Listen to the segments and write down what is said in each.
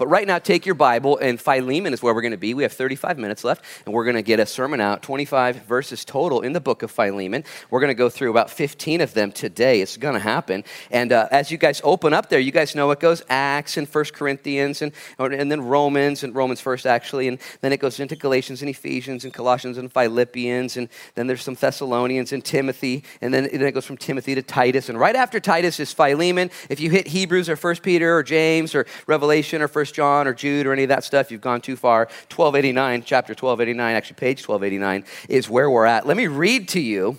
But right now, take your Bible, and Philemon is where we're going to be. We have 35 minutes left, and we're going to get a sermon out, 25 verses total in the book of Philemon. We're going to go through about 15 of them today. It's going to happen. And as you guys open up there, you guys know it goes Acts and 1 Corinthians and then Romans, and Romans first, actually, and then it goes into Galatians and Ephesians and Colossians and Philippians, and then there's some Thessalonians and Timothy, and then it goes from Timothy to Titus, and right after Titus is Philemon. If you hit Hebrews or 1 Peter or James or Revelation or 1 John or Jude or any of that stuff, you've gone too far. 1289, chapter 1289, actually page 1289 is where we're at. Let me read to you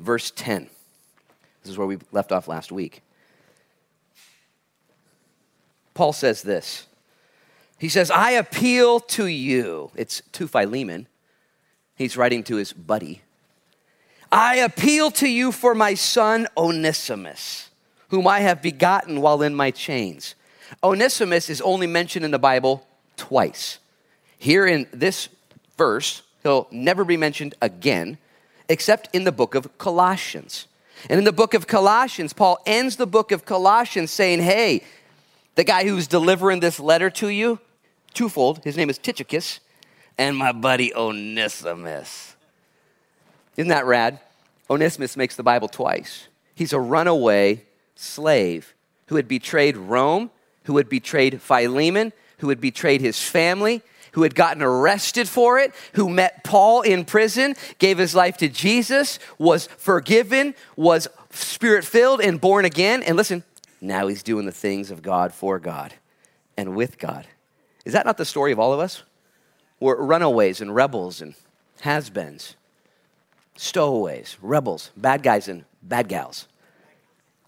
verse 10. This is where we left off last week. Paul says this. He says, I appeal to you. It's to Philemon. He's writing to his buddy. I appeal to you for my son Onesimus, whom I have begotten while in my chains. Onesimus is only mentioned in the Bible twice. Here in this verse, he'll never be mentioned again, except in the book of Colossians. And in the book of Colossians, Paul ends the book of Colossians saying, hey, the guy who's delivering this letter to you, twofold, his name is Tychicus, and my buddy Onesimus. Isn't that rad? Onesimus makes the Bible twice. He's a runaway slave who had betrayed Rome, who had betrayed Philemon, who had betrayed his family, who had gotten arrested for it, who met Paul in prison, gave his life to Jesus, was forgiven, was spirit-filled and born again. And listen, now he's doing the things of God for God and with God. Is that not the story of all of us? We're runaways and rebels and has-beens. Stowaways, rebels, bad guys and bad gals.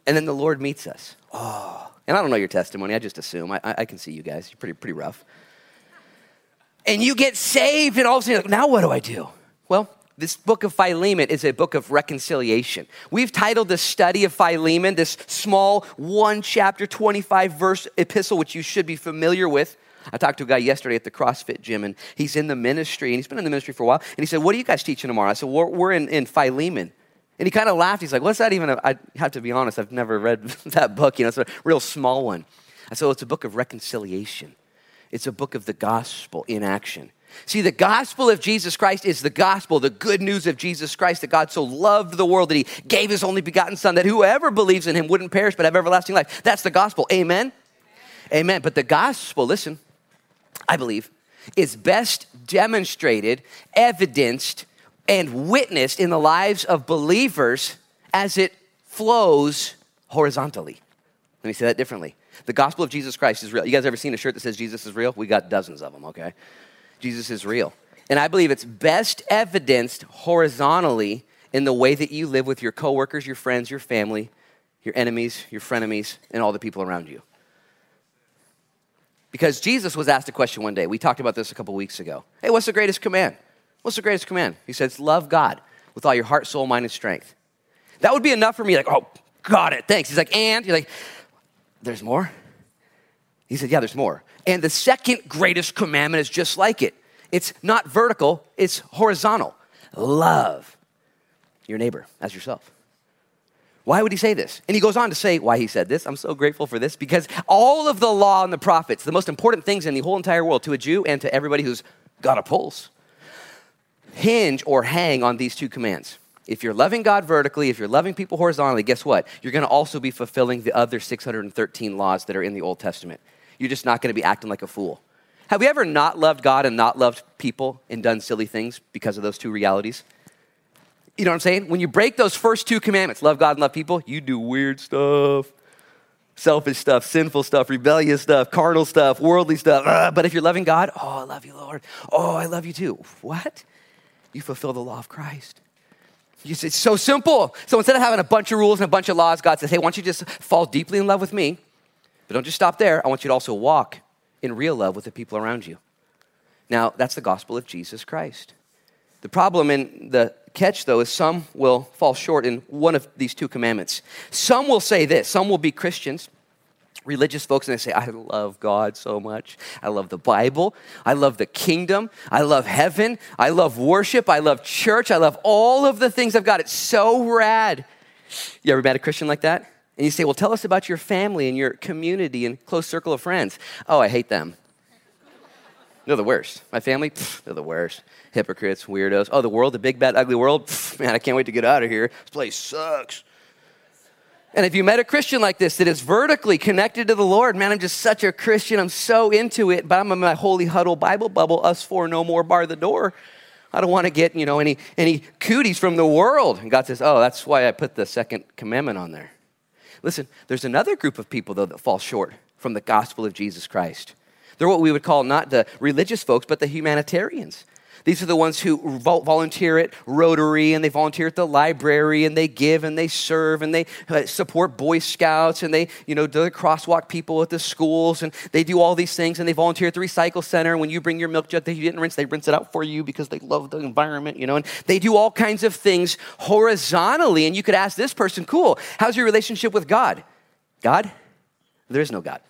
And then the Lord meets us. Oh, and I don't know your testimony. I just assume. I can see you guys. You're pretty rough. And you get saved and all of a sudden you're like, now what do I do? Well, this book of Philemon is a book of reconciliation. We've titled the study of Philemon, this small 1 chapter, 25 verse epistle, which you should be familiar with. I talked to a guy yesterday at the CrossFit gym, and he's in the ministry, and he's been in the ministry for a while. And he said, what are you guys teaching tomorrow? I said, we're in Philemon. And he kind of laughed. He's like, what's that even? I have to be honest, I've never read that book. You know, it's a real small one. I said, well, it's a book of reconciliation. It's a book of the gospel in action. See, the gospel of Jesus Christ is the gospel, the good news of Jesus Christ, that God so loved the world that he gave his only begotten son, that whoever believes in him wouldn't perish but have everlasting life. That's the gospel. Amen? Amen. Amen. But the gospel, listen, I believe, is best demonstrated, evidenced, and witnessed in the lives of believers as it flows horizontally. Let me say that differently. The gospel of Jesus Christ is real. You guys ever seen a shirt that says Jesus is real? We got dozens of them, okay? Jesus is real. And I believe it's best evidenced horizontally in the way that you live with your coworkers, your friends, your family, your enemies, your frenemies, and all the people around you. Because Jesus was asked a question one day. We talked about this a couple weeks ago. Hey, what's the greatest command? What's the greatest command? He says, love God with all your heart, soul, mind, and strength. That would be enough for me. Like, oh, got it, thanks. He's like, and? You're like, there's more? He said, yeah, there's more. And the second greatest commandment is just like it. It's not vertical, it's horizontal. Love your neighbor as yourself. Why would he say this? And he goes on to say why he said this. I'm so grateful for this, because all of the law and the prophets, the most important things in the whole entire world to a Jew and to everybody who's got a pulse, hinge or hang on these two commands. If you're loving God vertically, if you're loving people horizontally, guess what? You're going to also be fulfilling the other 613 laws that are in the Old Testament. You're just not going to be acting like a fool. Have you ever not loved God and not loved people and done silly things because of those two realities? You know what I'm saying? When you break those first two commandments, love God and love people, you do weird stuff, selfish stuff, sinful stuff, rebellious stuff, carnal stuff, worldly stuff. But if you're loving God, oh, I love you, Lord. Oh, I love you too. What? You fulfill the law of Christ. It's so simple. So instead of having a bunch of rules and a bunch of laws, God says, hey, why don't you just fall deeply in love with me? But don't just stop there. I want you to also walk in real love with the people around you. Now, that's the gospel of Jesus Christ. The problem in the catch, though, is some will fall short in one of these two commandments. Some will say this. Some will be Christians, religious folks, and they say, I love God so much. I love the Bible. I love the kingdom. I love heaven. I love worship. I love church. I love all of the things of God. It's so rad. You ever met a Christian like that? And you say, well, tell us about your family and your community and close circle of friends. Oh, I hate them. They're the worst. My family, they're the worst. Hypocrites, weirdos. Oh, the world, the big, bad, ugly world. Man, I can't wait to get out of here. This place sucks. And if you met a Christian like this that is vertically connected to the Lord, man, I'm just such a Christian. I'm so into it, but I'm in my holy huddle Bible bubble. Us four, no more, bar the door. I don't want to get, any cooties from the world. And God says, oh, that's why I put the second commandment on there. Listen, there's another group of people, though, that fall short from the gospel of Jesus Christ. They're what we would call not the religious folks, but the humanitarians. These are the ones who volunteer at Rotary, and they volunteer at the library, and they give, and they serve, and they support Boy Scouts, and they, do the crosswalk people at the schools, and they do all these things, and they volunteer at the recycle center. And when you bring your milk jug that you didn't rinse, they rinse it out for you because they love the environment, and they do all kinds of things horizontally. And you could ask this person, cool, how's your relationship with God? God? There is no God.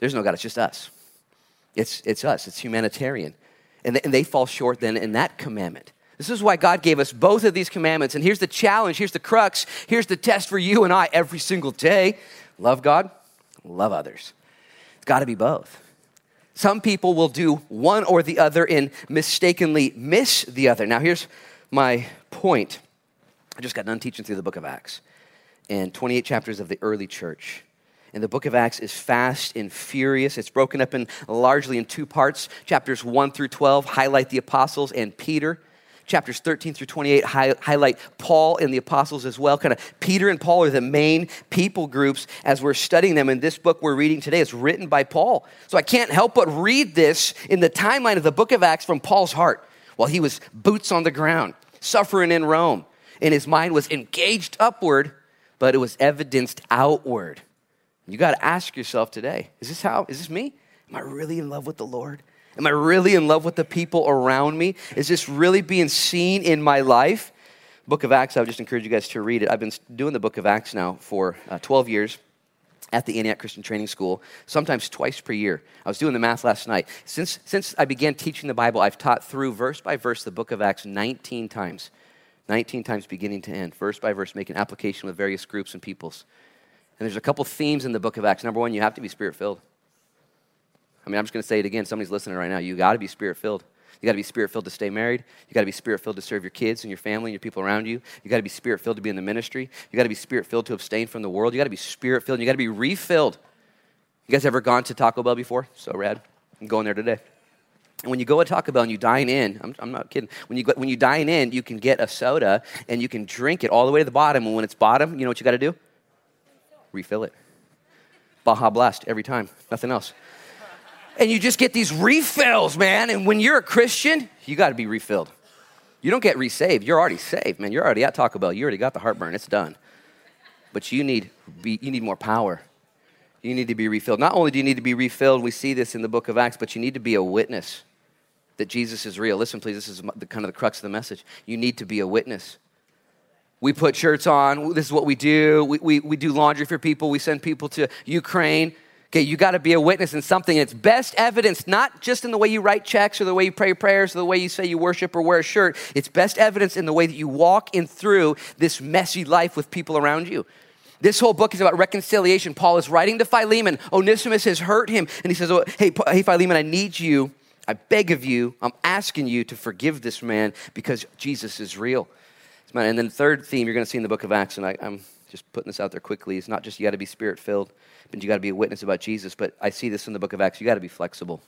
There's no God, it's just us. It's us, it's humanitarian. And they fall short then in that commandment. This is why God gave us both of these commandments. And here's the challenge, here's the crux, here's the test for you and I every single day. Love God, love others. It's gotta be both. Some people will do one or the other and mistakenly miss the other. Now here's my point. I just got done teaching through the book of Acts and 28 chapters of the early church. And the book of Acts is fast and furious. It's broken up largely in two parts. Chapters 1 through 12 highlight the apostles and Peter. Chapters 13 through 28 highlight Paul and the apostles as well. Kind of Peter and Paul are the main people groups as we're studying them. And this book we're reading today is written by Paul. So I can't help but read this in the timeline of the book of Acts from Paul's heart while he was boots on the ground, suffering in Rome. And his mind was engaged upward, but it was evidenced outward. You got to ask yourself today, is this me? Am I really in love with the Lord? Am I really in love with the people around me? Is this really being seen in my life? Book of Acts, I would just encourage you guys to read it. I've been doing the book of Acts now for 12 years at the Antioch Christian Training School, sometimes twice per year. I was doing the math last night. Since I began teaching the Bible, I've taught through verse by verse the book of Acts 19 times. 19 times beginning to end, verse by verse, making application with various groups and peoples. And there's a couple themes in the book of Acts. Number one, you have to be spirit-filled. I mean, I'm just going to say it again. Somebody's listening right now. You got to be spirit-filled. You got to be spirit-filled to stay married. You got to be spirit-filled to serve your kids and your family and your people around you. You got to be spirit-filled to be in the ministry. You got to be spirit-filled to abstain from the world. You got to be spirit-filled. You got to be refilled. You guys ever gone to Taco Bell before? So rad. I'm going there today. And when you go to Taco Bell and you dine in, I'm not kidding. When you dine in, you can get a soda and you can drink it all the way to the bottom. And when it's bottom, you know what you got to do? Refill it. Baja Blast every time, nothing else. And you just get these refills, man. And when you're a Christian, you got to be refilled. You don't get resaved. You're already saved, man. You're already at Taco Bell. You already got the heartburn. It's done. But you need more power. You need to be refilled. Not only do you need to be refilled, we see this in the book of Acts, but you need to be a witness that Jesus is real. Listen, please, this is kind of the crux of the message. You need to be a witness. We put shirts on, this is what we do. We do laundry for people, we send people to Ukraine. Okay, you gotta be a witness in something, and it's best evidenced not just in the way you write checks or the way you pray prayers or the way you say you worship or wear a shirt. It's best evidenced in the way that you walk in through this messy life with people around you. This whole book is about reconciliation. Paul is writing to Philemon. Onesimus has hurt him, and he says, oh, hey Philemon, I need you, I beg of you, I'm asking you to forgive this man because Jesus is real. And then the third theme you're going to see in the book of Acts, and I'm just putting this out there quickly, it's not just you got to be spirit-filled, but you got to be a witness about Jesus, but I see this in the book of Acts, you got to be flexible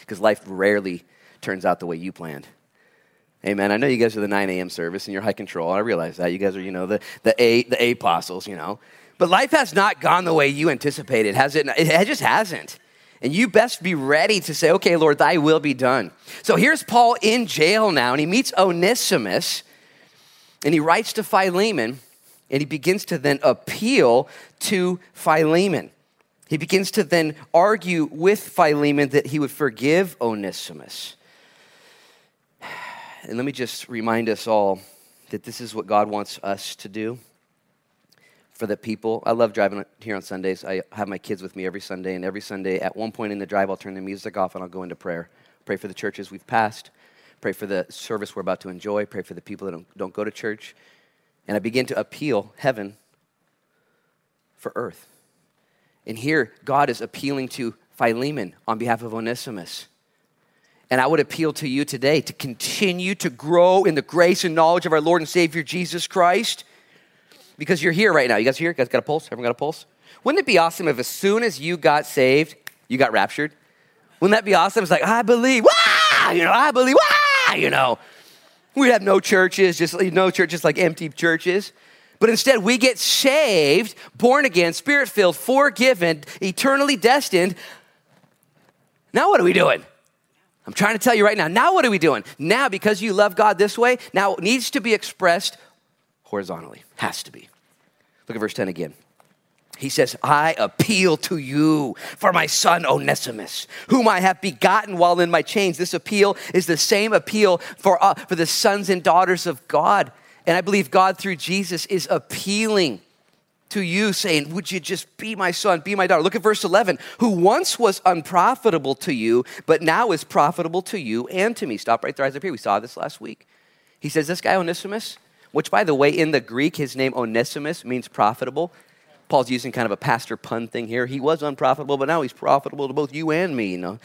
because life rarely turns out the way you planned. Amen. I know you guys are the 9 a.m. service and you're high control. I realize that. You guys are, the apostles, But life has not gone the way you anticipated, has it? It just hasn't. And you best be ready to say, okay, Lord, thy will be done. So here's Paul in jail now, and he meets Onesimus, and he writes to Philemon, and he begins to then appeal to Philemon. He begins to then argue with Philemon that he would forgive Onesimus. And let me just remind us all that this is what God wants us to do for the people. I love driving here on Sundays. I have my kids with me every Sunday, and every Sunday at one point in the drive, I'll turn the music off and I'll go into prayer. Pray for the churches we've passed. Pray for the service we're about to enjoy. Pray for the people that don't go to church. And I begin to appeal heaven for earth. And here, God is appealing to Philemon on behalf of Onesimus. And I would appeal to you today to continue to grow in the grace and knowledge of our Lord and Savior, Jesus Christ, because you're here right now. You guys are here? You guys got a pulse? Everyone got a pulse? Wouldn't it be awesome if as soon as you got saved, you got raptured? Wouldn't that be awesome? It's like, I believe, wah! You know, I believe, wah! You know. We'd have no churches, like empty churches. But instead, we get saved, born again, spirit-filled, forgiven, eternally destined. Now what are we doing? I'm trying to tell you right now. Now what are we doing? Now, because you love God this way, now it needs to be expressed horizontally. Has to be. Look at verse 10 again. He says, I appeal to you for my son Onesimus, whom I have begotten while in my chains. This appeal is the same appeal for the sons and daughters of God. And I believe God through Jesus is appealing to you, saying, would you just be my son, be my daughter? Look at verse 11, who once was unprofitable to you, but now is profitable to you and to me. Stop right there, eyes up here. We saw this last week. He says, this guy Onesimus, which by the way, in the Greek, his name Onesimus means profitable. Paul's using kind of a pastor pun thing here. He was unprofitable, but now he's profitable to both you and me. You know,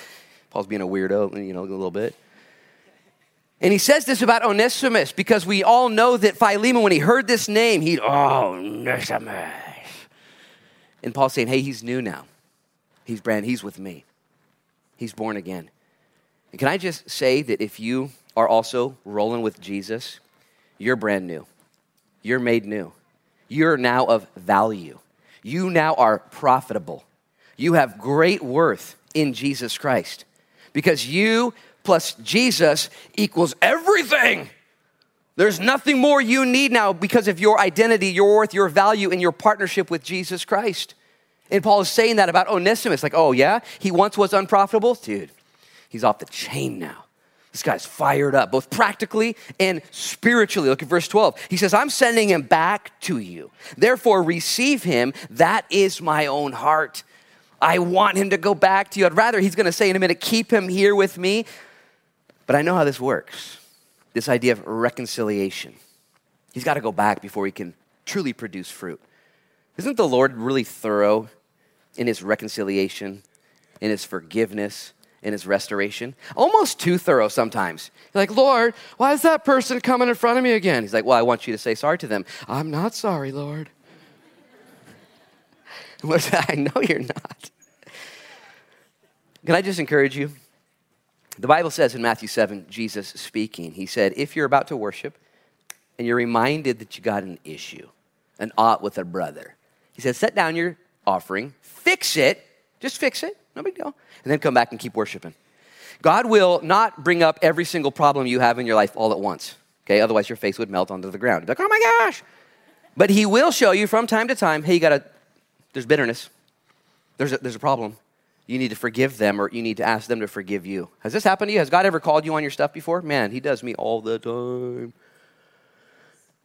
Paul's being a weirdo, you know, a little bit. And he says this about Onesimus because we all know that Philemon, when he heard this name, oh, Onesimus. And Paul's saying, hey, he's new now. He's brand, he's with me. He's born again. And can I just say that if you are also rolling with Jesus, you're brand new. You're made new. You're now of value. You now are profitable. You have great worth in Jesus Christ because you plus Jesus equals everything. There's nothing more you need now because of your identity, your worth, your value, and your partnership with Jesus Christ. And Paul is saying that about Onesimus. Like, oh yeah, he once was unprofitable? Dude, he's off the chain now. This guy's fired up, both practically and spiritually. Look at verse 12. He says, I'm sending him back to you. Therefore, receive him. That is my own heart. I want him to go back to you. I'd rather, he's going to say in a minute, keep him here with me. But I know how this works, this idea of reconciliation. He's got to go back before he can truly produce fruit. Isn't the Lord really thorough in his reconciliation, in his forgiveness, in his restoration? Almost too thorough sometimes. You're like, Lord, why is that person coming in front of me again? He's like, well, I want you to say sorry to them. I'm not sorry, Lord. I know you're not. Can I just encourage you? The Bible says in Matthew 7, Jesus speaking, he said, if you're about to worship and you're reminded that you got an issue, an ought with a brother, he said, set down your offering, fix it, just fix it, no big deal, and then come back and keep worshiping. God will not bring up every single problem you have in your life all at once, okay? Otherwise, your face would melt onto the ground. You'd be like, oh my gosh. But he will show you from time to time, hey, there's bitterness, there's a problem. You need to forgive them or you need to ask them to forgive you. Has this happened to you? Has God ever called you on your stuff before? Man, he does me all the time.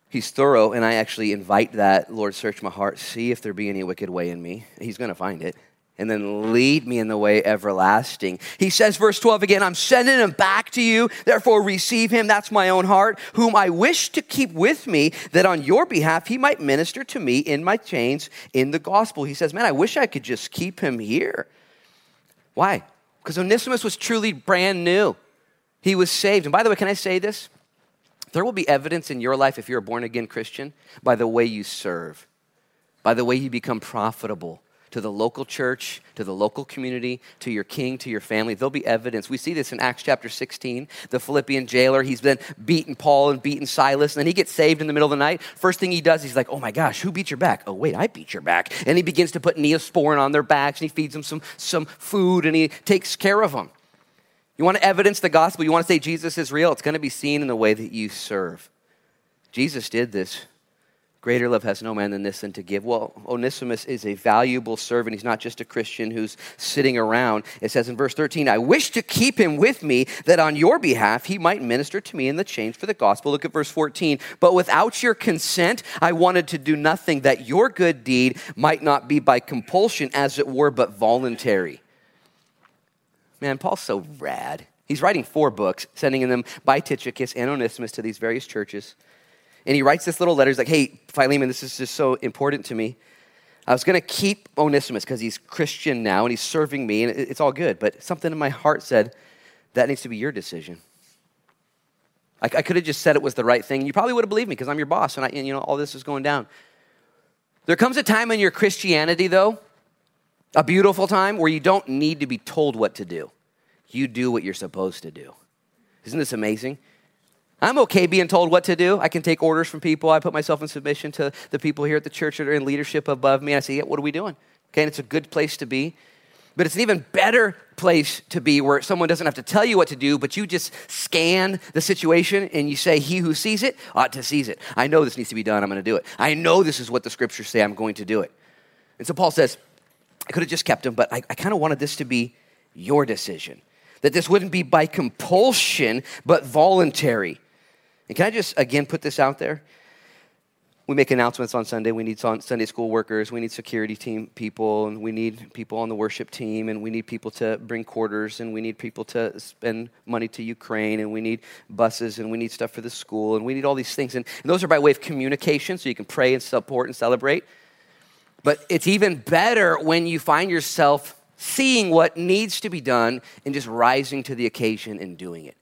He's thorough, and I actually invite that, Lord, search my heart, see if there be any wicked way in me. He's going to find it. And then lead me in the way everlasting. He says, verse 12 again, I'm sending him back to you. Therefore receive him. That's my own heart, whom I wish to keep with me, that on your behalf he might minister to me in my chains in the gospel. He says, man, I wish I could just keep him here. Why? Because Onesimus was truly brand new. He was saved. And by the way, can I say this? There will be evidence in your life if you're a born-again Christian by the way you serve, by the way you become profitable to the local church, to the local community, to your king, to your family. There'll be evidence. We see this in Acts chapter 16. The Philippian jailer, he's been beaten Paul and beaten Silas, and then he gets saved in the middle of the night. First thing he does, he's like, oh my gosh, who beat your back? Oh wait, I beat your back. And he begins to put Neosporin on their backs, and he feeds them some food, and he takes care of them. You want to evidence the gospel? You want to say Jesus is real? It's going to be seen in the way that you serve. Jesus did this. Greater love has no man than this, than to give. Well, Onesimus is a valuable servant. He's not just a Christian who's sitting around. It says in verse 13, I wish to keep him with me, that on your behalf he might minister to me in the chains for the gospel. Look at verse 14. But without your consent, I wanted to do nothing, that your good deed might not be by compulsion, as it were, but voluntary. Man, Paul's so rad. He's writing 4 books, sending them by Tychicus and Onesimus to these various churches. And he writes this little letter. He's like, hey, Philemon, this is just so important to me. I was going to keep Onesimus because he's Christian now and he's serving me and it's all good. But something in my heart said, that needs to be your decision. I could have just said it was the right thing. You probably would have believed me because I'm your boss and you know all this is going down. There comes a time in your Christianity, though, a beautiful time where you don't need to be told what to do. You do what you're supposed to do. Isn't this amazing? I'm okay being told what to do. I can take orders from people. I put myself in submission to the people here at the church that are in leadership above me. And I say, yeah, what are we doing? Okay, and it's a good place to be. But it's an even better place to be where someone doesn't have to tell you what to do, but you just scan the situation and you say, he who sees it ought to seize it. I know this needs to be done. I'm going to do it. I know this is what the scriptures say. I'm going to do it. And so Paul says, I could have just kept him, but I kind of wanted this to be your decision, that this wouldn't be by compulsion, but voluntary. And can I just, again, put this out there? We make announcements on Sunday. We need Sunday school workers. We need security team people. And we need people on the worship team. And we need people to bring quarters. And we need people to spend money to Ukraine. And we need buses. And we need stuff for the school. And we need all these things. And those are by way of communication, so you can pray and support and celebrate. But it's even better when you find yourself seeing what needs to be done and just rising to the occasion and doing it.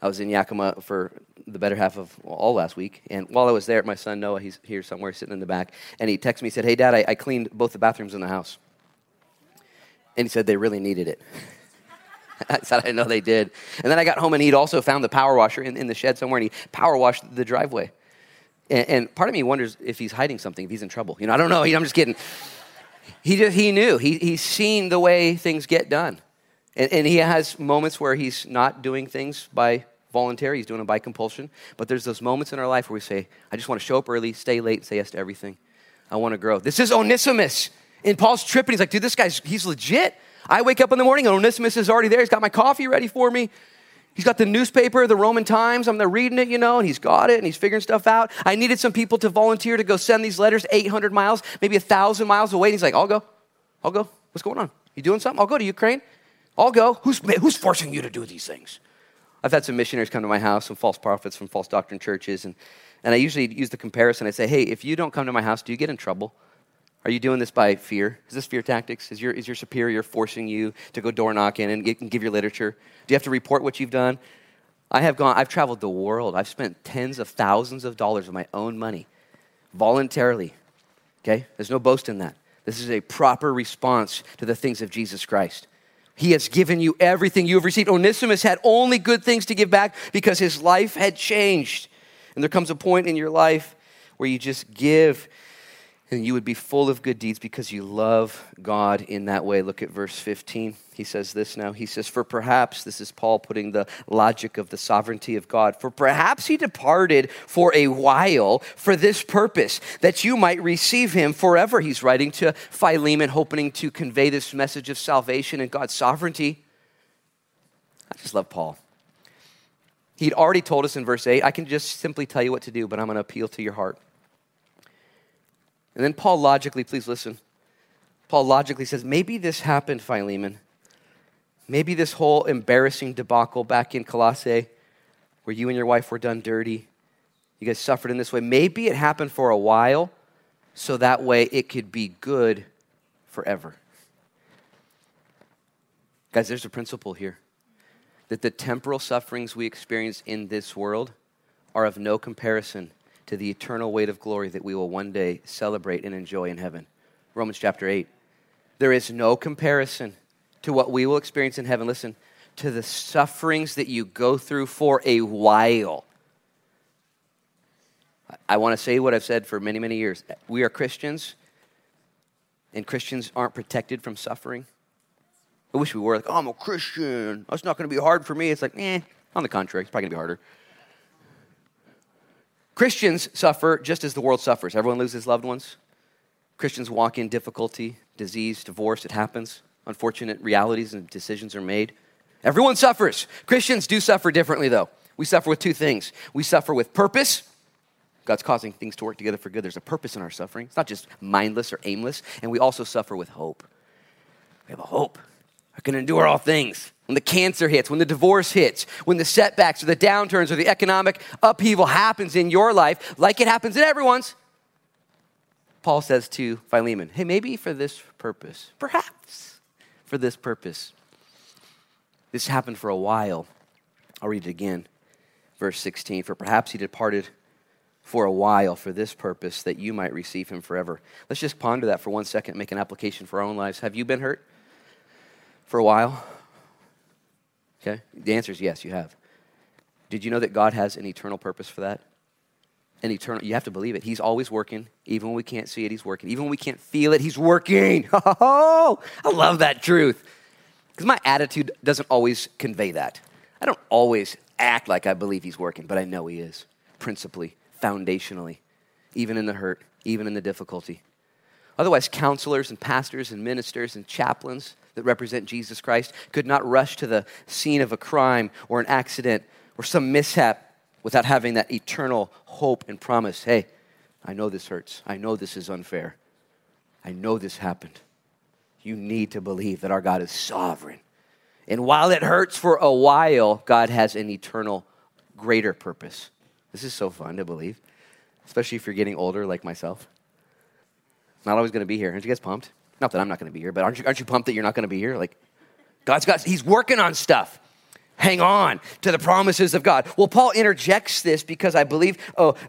I was in Yakima for the better half of all last week, and while I was there, my son Noah, he's here somewhere sitting in the back, and he texted me, he said, hey, Dad, I cleaned both the bathrooms in the house. And he said they really needed it. I said, I know they did. And then I got home, and he'd also found the power washer in the shed somewhere, and he power washed the driveway. And part of me wonders if he's hiding something, if he's in trouble. You know, I don't know. I'm just kidding. He knew. He's seen the way things get done. And he has moments where he's not doing things by voluntary, he's doing it by compulsion. But there's those moments in our life where we say, I just want to show up early, stay late, and say yes to everything. I want to grow. This is Onesimus. And Paul's tripping. He's like, dude, this guy's, he's legit. I wake up in the morning and Onesimus is already there. He's got my coffee ready for me. He's got the newspaper, the Roman Times. I'm there reading it, and he's got it, and he's figuring stuff out. I needed some people to volunteer to go send these letters 800 miles, maybe 1,000 miles away. And he's like, I'll go. What's going on? You doing something? I'll go to Ukraine. I'll go. Who's forcing you to do these things? I've had some missionaries come to my house, some false prophets from false doctrine churches, and I usually use the comparison. I say, hey, if you don't come to my house, do you get in trouble? Are you doing this by fear? Is this fear tactics? Is your superior forcing you to go door knocking and give your literature? Do you have to report what you've done? I've traveled the world. I've spent tens of thousands of dollars of my own money voluntarily, okay? There's no boast in that. This is a proper response to the things of Jesus Christ. He has given you everything you have received. Onesimus had only good things to give back because his life had changed. And there comes a point in your life where you just give and you would be full of good deeds because you love God in that way. Look at verse 15. He says this now. He says, for perhaps, this is Paul putting the logic of the sovereignty of God, for perhaps he departed for a while for this purpose, that you might receive him forever. He's writing to Philemon, hoping to convey this message of salvation and God's sovereignty. I just love Paul. He'd already told us in verse 8, I can just simply tell you what to do, but I'm going to appeal to your heart. And then Paul logically, please listen. Paul logically says, maybe this happened, Philemon. Maybe this whole embarrassing debacle back in Colossae where you and your wife were done dirty, you guys suffered in this way. Maybe it happened for a while so that way it could be good forever. Guys, there's a principle here that the temporal sufferings we experience in this world are of no comparison to the eternal weight of glory that we will one day celebrate and enjoy in heaven. Romans chapter 8. There is no comparison to what we will experience in heaven. Listen, to the sufferings that you go through for a while. I want to say what I've said for many, many years. We are Christians, and Christians aren't protected from suffering. I wish we were like, oh, I'm a Christian. It's not going to be hard for me. It's like, on the contrary, it's probably going to be harder. Christians suffer just as the world suffers. Everyone loses loved ones. Christians walk in difficulty, disease, divorce. It happens. Unfortunate realities and decisions are made. Everyone suffers. Christians do suffer differently, though. We suffer with two things. We suffer with purpose. God's causing things to work together for good. There's a purpose in our suffering. It's not just mindless or aimless. And we also suffer with hope. We have a hope. I can endure all things. When the cancer hits, when the divorce hits, when the setbacks or the downturns or the economic upheaval happens in your life, like it happens in everyone's, Paul says to Philemon, hey, maybe for this purpose, perhaps for this purpose. This happened for a while. I'll read it again. Verse 16, for perhaps he departed for a while for this purpose, that you might receive him forever. Let's just ponder that for 1 second, make an application for our own lives. Have you been hurt for a while? Okay, the answer is yes, you have. Did you know that God has an eternal purpose for that? An eternal, you have to believe it. He's always working. Even when we can't see it, he's working. Even when we can't feel it, he's working. Oh, I love that truth. Because my attitude doesn't always convey that. I don't always act like I believe he's working, but I know he is, principally, foundationally, even in the hurt, even in the difficulty. Otherwise, counselors and pastors and ministers and chaplains that represent Jesus Christ could not rush to the scene of a crime or an accident or some mishap without having that eternal hope and promise. Hey, I know this hurts. I know this is unfair. I know this happened. You need to believe that our God is sovereign. And while it hurts for a while, God has an eternal greater purpose. This is so fun to believe, especially if you're getting older like myself. I'm not always going to be here. Aren't you guys pumped? Not that I'm not going to be here, but aren't you pumped that you're not going to be here? Like, He's working on stuff. Hang on to the promises of God. Well, Paul interjects this because I believe,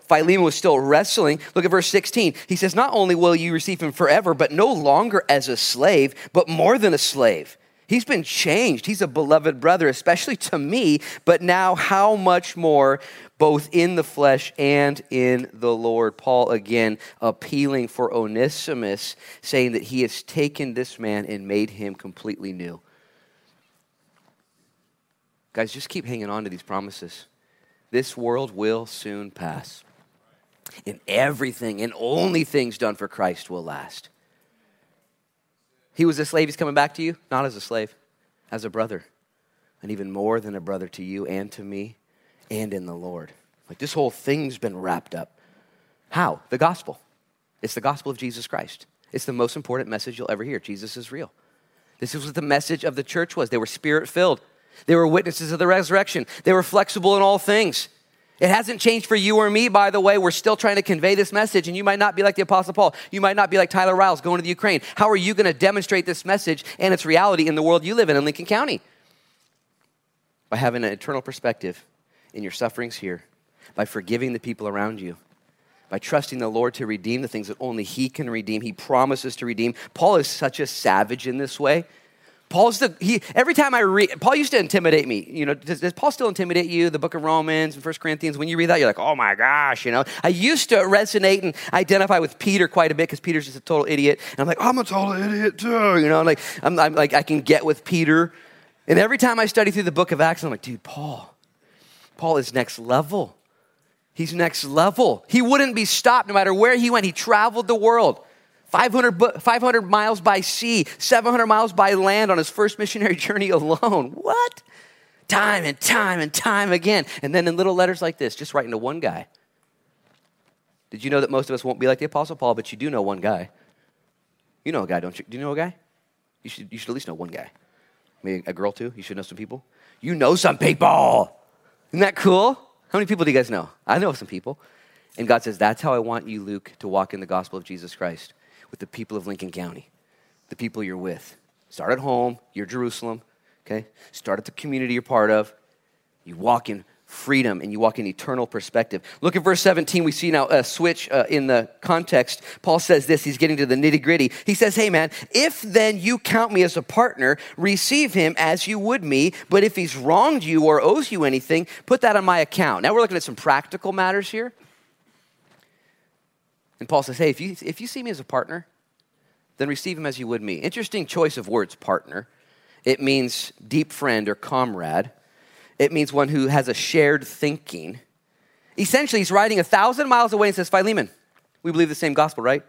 Philemon was still wrestling. Look at verse 16. He says, not only will you receive him forever, but no longer as a slave, but more than a slave. He's been changed. He's a beloved brother, especially to me, but now how much more, both in the flesh and in the Lord. Paul, again, appealing for Onesimus, saying that he has taken this man and made him completely new. Guys, just keep hanging on to these promises. This world will soon pass. And everything and only things done for Christ will last. He was a slave. He's coming back to you, not as a slave, as a brother, and even more than a brother to you and to me and in the Lord. Like, this whole thing's been wrapped up. How? The gospel. It's the gospel of Jesus Christ. It's the most important message you'll ever hear. Jesus is real. This is what the message of the church was. They were spirit-filled. They were witnesses of the resurrection. They were flexible in all things. It hasn't changed for you or me, by the way. We're still trying to convey this message, and you might not be like the Apostle Paul. You might not be like Tyler Riles going to the Ukraine. How are you going to demonstrate this message and its reality in the world you live in Lincoln County? By having an eternal perspective in your sufferings here, by forgiving the people around you, by trusting the Lord to redeem the things that only he can redeem. He promises to redeem. Paul is such a savage in this way. Every time I read, Paul used to intimidate me. You know, does Paul still intimidate you? The book of Romans and 1 Corinthians, when you read that, you're like, oh my gosh, you know. I used to resonate and identify with Peter quite a bit because Peter's just a total idiot. And I'm like, I'm a total idiot too, you know. Like, I'm like, I can get with Peter. And every time I study through the book of Acts, I'm like, dude, Paul is next level. He's next level. He wouldn't be stopped no matter where he went. He traveled the world. 500 miles by sea, 700 miles by land on his first missionary journey alone. What? Time and time and time again. And then in little letters like this, just writing to one guy. Did you know that most of us won't be like the Apostle Paul, but you do know one guy? You know a guy, don't you? Do you know a guy? You should at least know one guy. Maybe a girl too? You should know some people. You know some people. Isn't that cool? How many people do you guys know? I know some people. And God says, that's how I want you, Luke, to walk in the gospel of Jesus Christ. With the people of Lincoln County, the people you're with. Start at home, your Jerusalem, okay? Start at the community you're part of. You walk in freedom and you walk in eternal perspective. Look at verse 17. We see now a switch in the context. Paul says this, he's getting to the nitty gritty. He says, hey man, if then you count me as a partner, receive him as you would me, but if he's wronged you or owes you anything, put that on my account. Now we're looking at some practical matters here. And Paul says, hey, if you see me as a partner, then receive him as you would me. Interesting choice of words, partner. It means deep friend or comrade. It means one who has a shared thinking. Essentially, he's riding 1,000 miles away and says, Philemon, we believe the same gospel, right?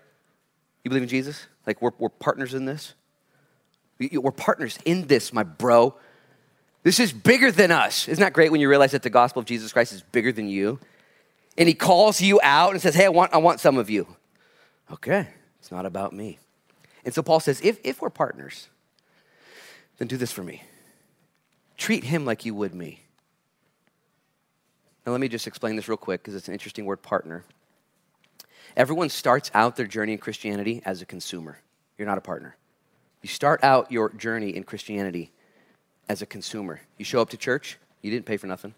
You believe in Jesus? Like, we're partners in this? We're partners in this, my bro. This is bigger than us. Isn't that great when you realize that the gospel of Jesus Christ is bigger than you? And he calls you out and says, hey, I want some of you. Okay, it's not about me. And so Paul says, if we're partners, then do this for me. Treat him like you would me. Now let me just explain this real quick because it's an interesting word, partner. Everyone starts out their journey in Christianity as a consumer. You're not a partner. You start out your journey in Christianity as a consumer. You show up to church, you didn't pay for nothing.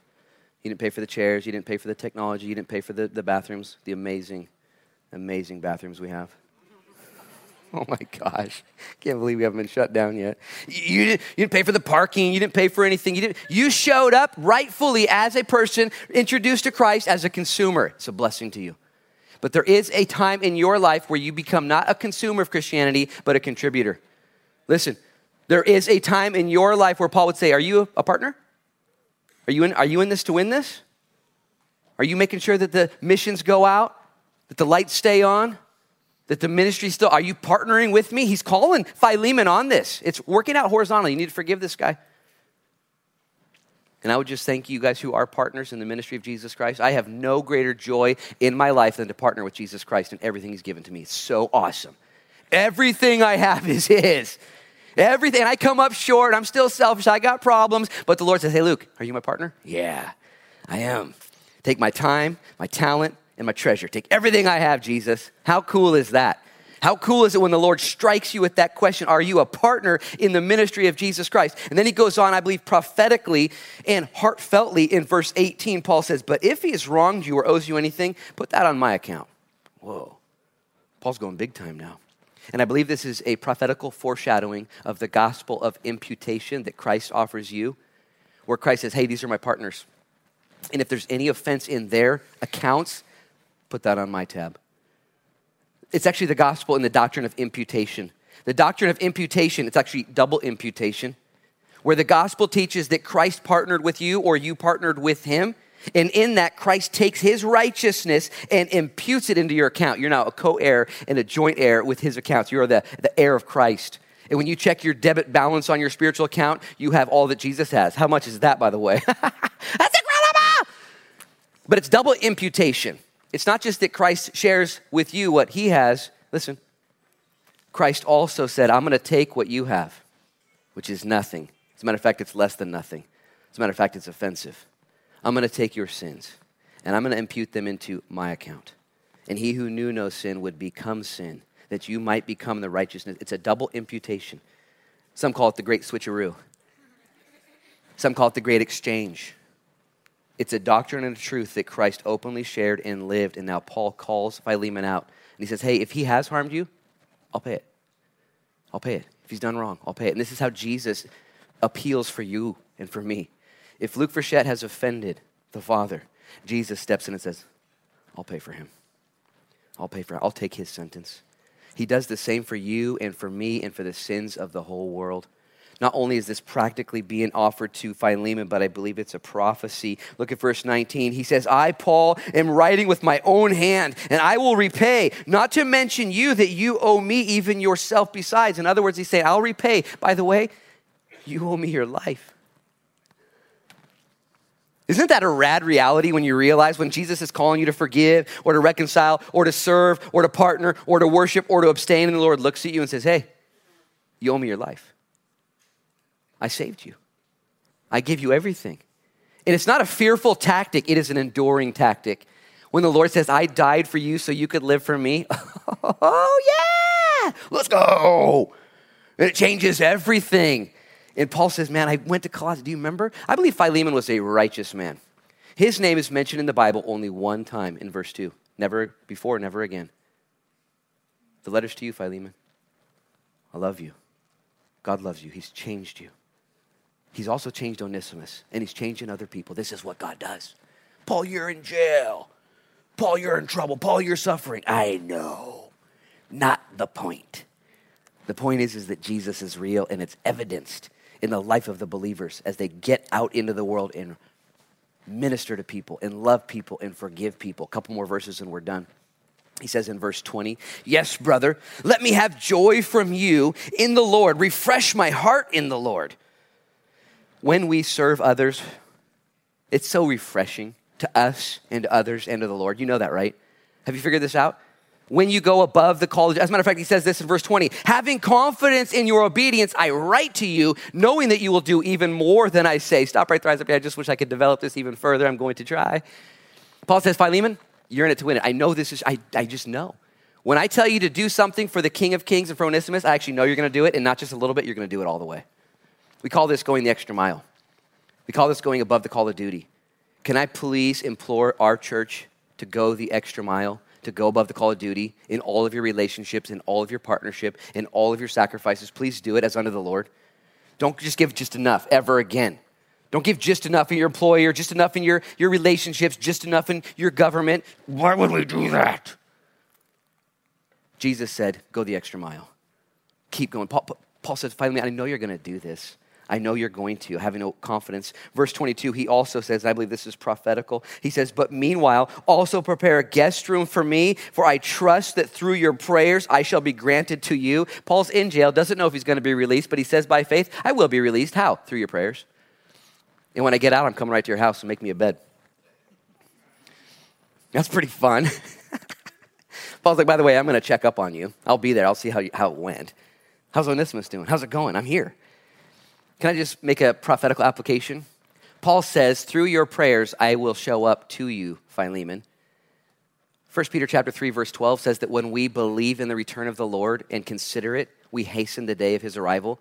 You didn't pay for the chairs, you didn't pay for the technology, you didn't pay for the bathrooms, the amazing, amazing bathrooms we have. Oh my gosh, can't believe we haven't been shut down yet. You didn't pay for the parking, you didn't pay for anything. You showed up rightfully as a person introduced to Christ as a consumer. It's a blessing to you. But there is a time in your life where you become not a consumer of Christianity, but a contributor. Listen, there is a time in your life where Paul would say, are you a partner? Are you in this to win this? Are you making sure that the missions go out, that the lights stay on? That the ministry still, are you partnering with me? He's calling Philemon on this. It's working out horizontally. You need to forgive this guy. And I would just thank you guys who are partners in the ministry of Jesus Christ. I have no greater joy in my life than to partner with Jesus Christ in everything he's given to me. It's so awesome. Everything I have is his. Everything. And I come up short. I'm still selfish. I got problems. But the Lord says, hey, Luke, are you my partner? Yeah, I am. Take my time, my talent, and my treasure. Take everything I have, Jesus. How cool is that? How cool is it when the Lord strikes you with that question, are you a partner in the ministry of Jesus Christ? And then he goes on, I believe, prophetically and heartfeltly in verse 18, Paul says, but if he has wronged you or owes you anything, put that on my account. Whoa, Paul's going big time now. And I believe this is a prophetical foreshadowing of the gospel of imputation that Christ offers you, where Christ says, hey, these are my partners. And if there's any offense in their accounts, put that on my tab. It's actually the gospel in the doctrine of imputation. The doctrine of imputation, it's actually double imputation, where the gospel teaches that Christ partnered with you or you partnered with him. And in that, Christ takes his righteousness and imputes it into your account. You're now a co-heir and a joint heir with his accounts. You're the heir of Christ. And when you check your debit balance on your spiritual account, you have all that Jesus has. How much is that, by the way? That's incredible! But it's double imputation. It's not just that Christ shares with you what he has. Listen, Christ also said, I'm going to take what you have, which is nothing. As a matter of fact, it's less than nothing. As a matter of fact, it's offensive. I'm going to take your sins, and I'm going to impute them into my account. And he who knew no sin would become sin, that you might become the righteousness. It's a double imputation. Some call it the great switcheroo. Some call it the great exchange. It's a doctrine and a truth that Christ openly shared and lived, and now Paul calls Philemon out. And he says, hey, if he has harmed you, I'll pay it. I'll pay it. If he's done wrong, I'll pay it. And this is how Jesus appeals for you and for me. If Luke Frechette has offended the Father, Jesus steps in and says, I'll pay for him. I'll pay for him. I'll take his sentence. He does the same for you and for me and for the sins of the whole world. Not only is this practically being offered to Philemon, but I believe it's a prophecy. Look at verse 19. He says, I, Paul, am writing with my own hand, and I will repay, not to mention you, that you owe me even yourself besides. In other words, he's saying, I'll repay. By the way, you owe me your life. Isn't that a rad reality when you realize when Jesus is calling you to forgive or to reconcile or to serve or to partner or to worship or to abstain, and the Lord looks at you and says, hey, you owe me your life. I saved you. I give you everything. And it's not a fearful tactic. It is an enduring tactic. When the Lord says, I died for you so you could live for me. Oh, yeah. Let's go. And it changes everything. And Paul says, man, I went to Colossae. Do you remember? I believe Philemon was a righteous man. His name is mentioned in the Bible only one time in verse 2. Never before, never again. The letters to you, Philemon. I love you. God loves you. He's changed you. He's also changed Onesimus, and he's changing other people. This is what God does. Paul, you're in jail. Paul, you're in trouble. Paul, you're suffering. I know. Not the point. The point is that Jesus is real, and it's evidenced in the life of the believers as they get out into the world and minister to people and love people and forgive people. A couple more verses, and we're done. He says in verse 20, yes, brother, let me have joy from you in the Lord. Refresh my heart in the Lord. When we serve others, it's so refreshing to us and to others and to the Lord. You know that, right? Have you figured this out? When you go above the call, as a matter of fact, he says this in verse 20, having confidence in your obedience, I write to you, knowing that you will do even more than I say. Stop right there. I just wish I could develop this even further. I'm going to try. Paul says, Philemon, You're in it to win it. I know this is, I just know. When I tell you to do something for the King of Kings and for Onesimus, I actually know you're going to do it, and not just a little bit, you're going to do it all the way. We call this going the extra mile. We call this going above the call of duty. Can I please implore our church to go the extra mile, to go above the call of duty in all of your relationships, in all of your partnership, in all of your sacrifices? Please do it as unto the Lord. Don't just give just enough ever again. Don't give just enough in your employer, just enough in your relationships, just enough in your government. Why would we do that? Jesus said, go the extra mile. Keep going. Paul said, finally, I know you're going to do this. I know you're going to, having no confidence. Verse 22, he also says, and I believe this is prophetical. He says, but meanwhile, also prepare a guest room for me, for I trust that through your prayers, I shall be granted to you. Paul's in jail, doesn't know if he's going to be released, but he says by faith, I will be released. How? Through your prayers. And when I get out, I'm coming right to your house and make me a bed. That's pretty fun. Paul's like, by the way, I'm going to check up on you. I'll be there. I'll see how it went. How's Onesimus doing? How's it going? I'm here. Can I just make a prophetical application? Paul says, through your prayers, I will show up to you, Philemon. 1 Peter chapter 3, verse 12 says that when we believe in the return of the Lord and consider it, we hasten the day of his arrival.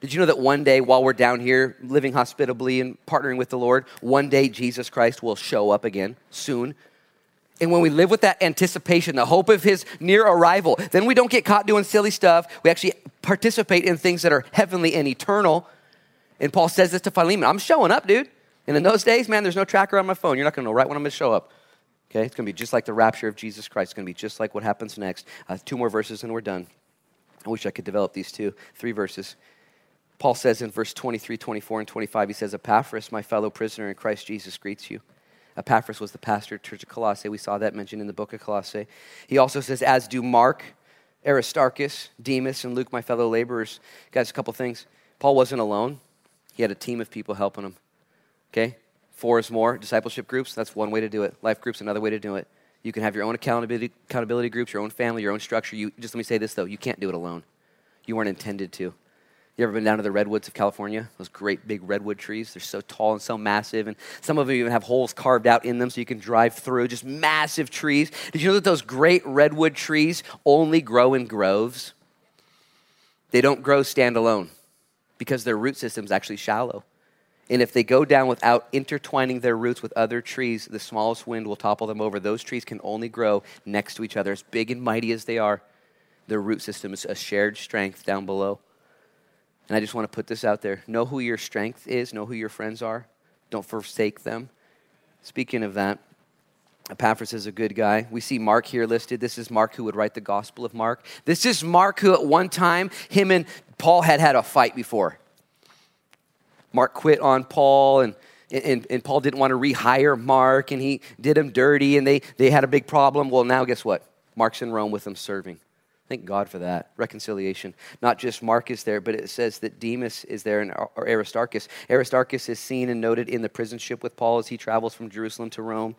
Did you know that one day while we're down here living hospitably and partnering with the Lord, one day Jesus Christ will show up again soon? And when we live with that anticipation, the hope of his near arrival, then we don't get caught doing silly stuff. We actually participate in things that are heavenly and eternal. And Paul says this to Philemon, I'm showing up, dude. And in those days, man, there's no tracker on my phone. You're not going to know right when I'm going to show up. Okay, it's going to be just like the rapture of Jesus Christ. It's going to be just like what happens next. Two more verses and we're done. I wish I could develop these two, three verses. Paul says in verse 23, 24, and 25, he says, Epaphras, my fellow prisoner in Christ Jesus, greets you. Epaphras was the pastor of the church of Colossae. We saw that mentioned in the book of Colossae. He also says, as do Mark, Aristarchus, Demas, and Luke, my fellow laborers. Guys, a couple things. Paul wasn't alone. He had a team of people helping him, okay? 4 is more. Discipleship groups, that's one way to do it. Life groups, another way to do it. You can have your own accountability groups, your own family, your own structure. Just let me say this, though. You can't do it alone. You weren't intended to. You ever been down to the redwoods of California? Those great big redwood trees. They're so tall and so massive. And some of them even have holes carved out in them so you can drive through. Just massive trees. Did you know that those great redwood trees only grow in groves? They don't grow standalone because their root system is actually shallow. And if they go down without intertwining their roots with other trees, the smallest wind will topple them over. Those trees can only grow next to each other. As big and mighty as they are, their root system is a shared strength down below. And I just want to put this out there. Know who your strength is. Know who your friends are. Don't forsake them. Speaking of that, Epaphras is a good guy. We see Mark here listed. This is Mark who would write the Gospel of Mark. This is Mark who at one time, him and Paul had a fight before. Mark quit on Paul and Paul didn't want to rehire Mark and he did him dirty and they had a big problem. Well, now guess what? Mark's in Rome with them serving. Thank God for that, reconciliation. Not just Mark is there, but it says that Demas is there and Aristarchus. Aristarchus is seen and noted in the prison ship with Paul as he travels from Jerusalem to Rome.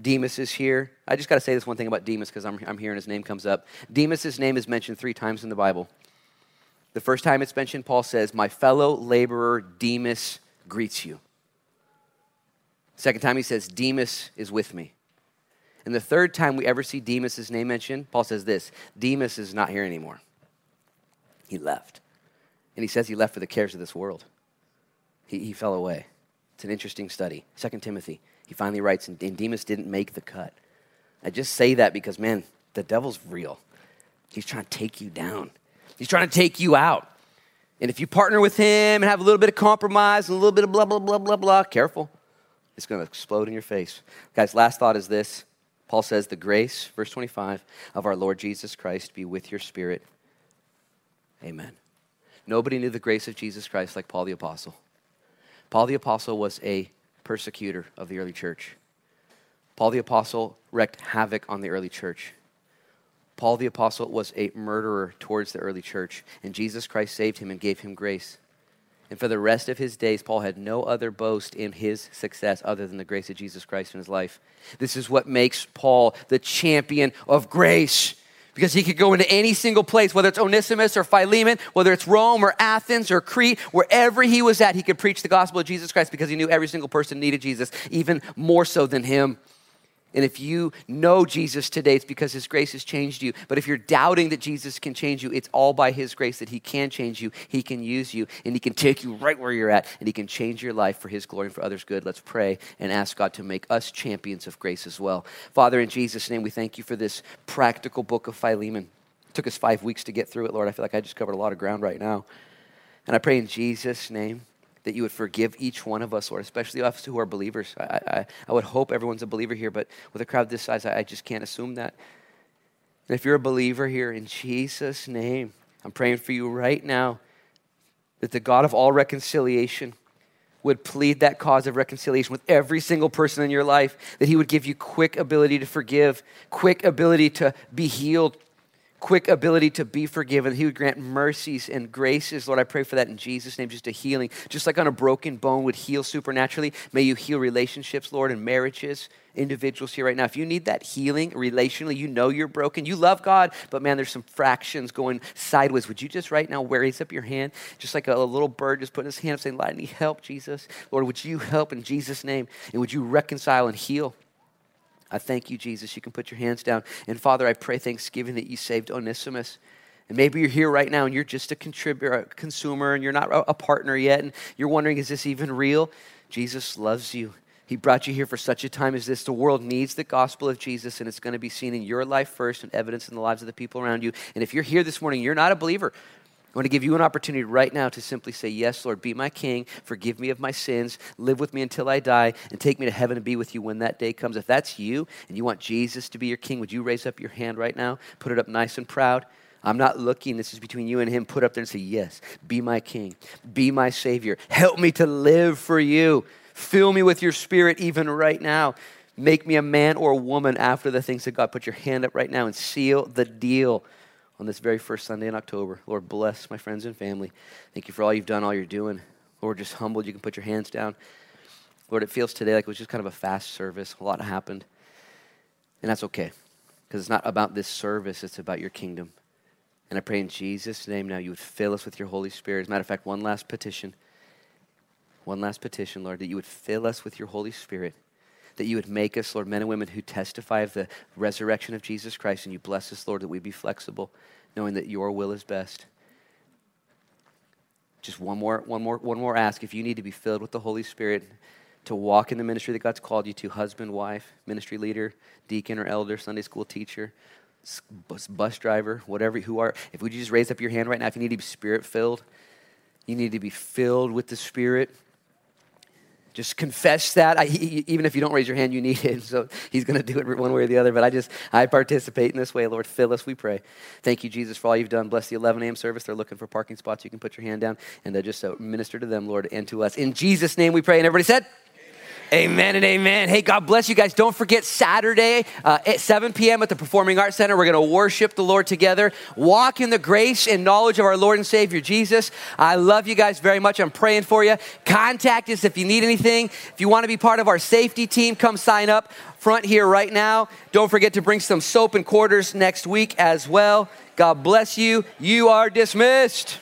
Demas is here. I just got to say this one thing about Demas because I'm here and his name comes up. Demas' name is mentioned 3 times in the Bible. The first time it's mentioned, Paul says, my fellow laborer Demas greets you. Second time he says, Demas is with me. And the third time we ever see Demas' name mentioned, Paul says this, Demas is not here anymore. He left. And he says he left for the cares of this world. He fell away. It's an interesting study. 2 Timothy, he finally writes, and Demas didn't make the cut. I just say that because, man, the devil's real. He's trying to take you down. He's trying to take you out. And if you partner with him and have a little bit of compromise and a little bit of blah, blah, blah, blah, blah, careful. It's going to explode in your face. Guys, last thought is this. Paul says, the grace, verse 25, of our Lord Jesus Christ be with your spirit. Amen. Nobody knew the grace of Jesus Christ like Paul the Apostle. Paul the Apostle was a persecutor of the early church. Paul the Apostle wreaked havoc on the early church. Paul the Apostle was a murderer towards the early church, and Jesus Christ saved him and gave him grace. And for the rest of his days, Paul had no other boast in his success other than the grace of Jesus Christ in his life. This is what makes Paul the champion of grace, because he could go into any single place, whether it's Onesimus or Philemon, whether it's Rome or Athens or Crete, wherever he was at, he could preach the gospel of Jesus Christ because he knew every single person needed Jesus, even more so than him. And if you know Jesus today, it's because his grace has changed you. But if you're doubting that Jesus can change you, it's all by his grace that he can change you. He can use you, and he can take you right where you're at, and he can change your life for his glory and for others' good. Let's pray and ask God to make us champions of grace as well. Father, in Jesus' name, we thank you for this practical book of Philemon. It took us 5 weeks to get through it, Lord. I feel like I just covered a lot of ground right now. And I pray in Jesus' name that you would forgive each one of us, Lord, especially us who are believers. I would hope everyone's a believer here, but with a crowd this size, I just can't assume that. And if you're a believer here, in Jesus' name, I'm praying for you right now that the God of all reconciliation would plead that cause of reconciliation with every single person in your life, that he would give you quick ability to forgive, quick ability to be healed, quick ability to be forgiven. He would grant mercies and graces. Lord, I pray for that in Jesus' name, just a healing. Just like on a broken bone would heal supernaturally, may you heal relationships, Lord, and marriages, individuals here right now. If you need that healing relationally, you know you're broken. You love God, but man, there's some fractions going sideways. Would you just right now raise up your hand, just like a little bird just putting his hand up saying, "Let me help, Jesus." Lord, would you help in Jesus' name? And would you reconcile and heal? I thank you, Jesus. You can put your hands down. And Father, I pray thanksgiving that you saved Onesimus. And maybe you're here right now and you're just a contributor, a consumer, and you're not a partner yet. And you're wondering, is this even real? Jesus loves you. He brought you here for such a time as this. The world needs the gospel of Jesus, and it's going to be seen in your life first and evidence in the lives of the people around you. And if you're here this morning, you're not a believer, I want to give you an opportunity right now to simply say, "Yes, Lord, be my king, forgive me of my sins, live with me until I die, and take me to heaven and be with you when that day comes." If that's you and you want Jesus to be your king, would you raise up your hand right now? Put it up nice and proud. I'm not looking. This is between you and him. Put up there and say, "Yes, be my king, be my savior. Help me to live for you. Fill me with your spirit even right now. Make me a man or a woman after the things of God." Put your hand up right now and seal the deal on this very first Sunday in October. Lord, bless my friends and family. Thank you for all you've done, all you're doing. Lord, just humbled. You can put your hands down. Lord, it feels today like it was just kind of a fast service. A lot happened. And that's okay, because it's not about this service. It's about your kingdom. And I pray in Jesus' name now you would fill us with your Holy Spirit. As a matter of fact, one last petition. One last petition, Lord, that you would fill us with your Holy Spirit, that you would make us, Lord, men and women who testify of the resurrection of Jesus Christ, and you bless us, Lord, that we be flexible, knowing that your will is best. Just one more ask. If you need to be filled with the Holy Spirit to walk in the ministry that God's called you to, husband, wife, ministry leader, deacon or elder, Sunday school teacher, bus driver, whatever you are, if would you just raise up your hand right now. If you need to be spirit-filled, you need to be filled with the Spirit. Just confess that. Even if you don't raise your hand, you need it. So he's going to do it one way or the other. But I participate in this way. Lord, fill us, we pray. Thank you, Jesus, for all you've done. Bless the 11 a.m. service. They're looking for parking spots. You can put your hand down and just minister to them, Lord, and to us. In Jesus' name we pray. And everybody said? Amen and amen. Hey, God bless you guys. Don't forget Saturday at 7 p.m. at the Performing Arts Center. We're going to worship the Lord together. Walk in the grace and knowledge of our Lord and Savior, Jesus. I love you guys very much. I'm praying for you. Contact us if you need anything. If you want to be part of our safety team, come sign up front here right now. Don't forget to bring some soap and quarters next week as well. God bless you. You are dismissed.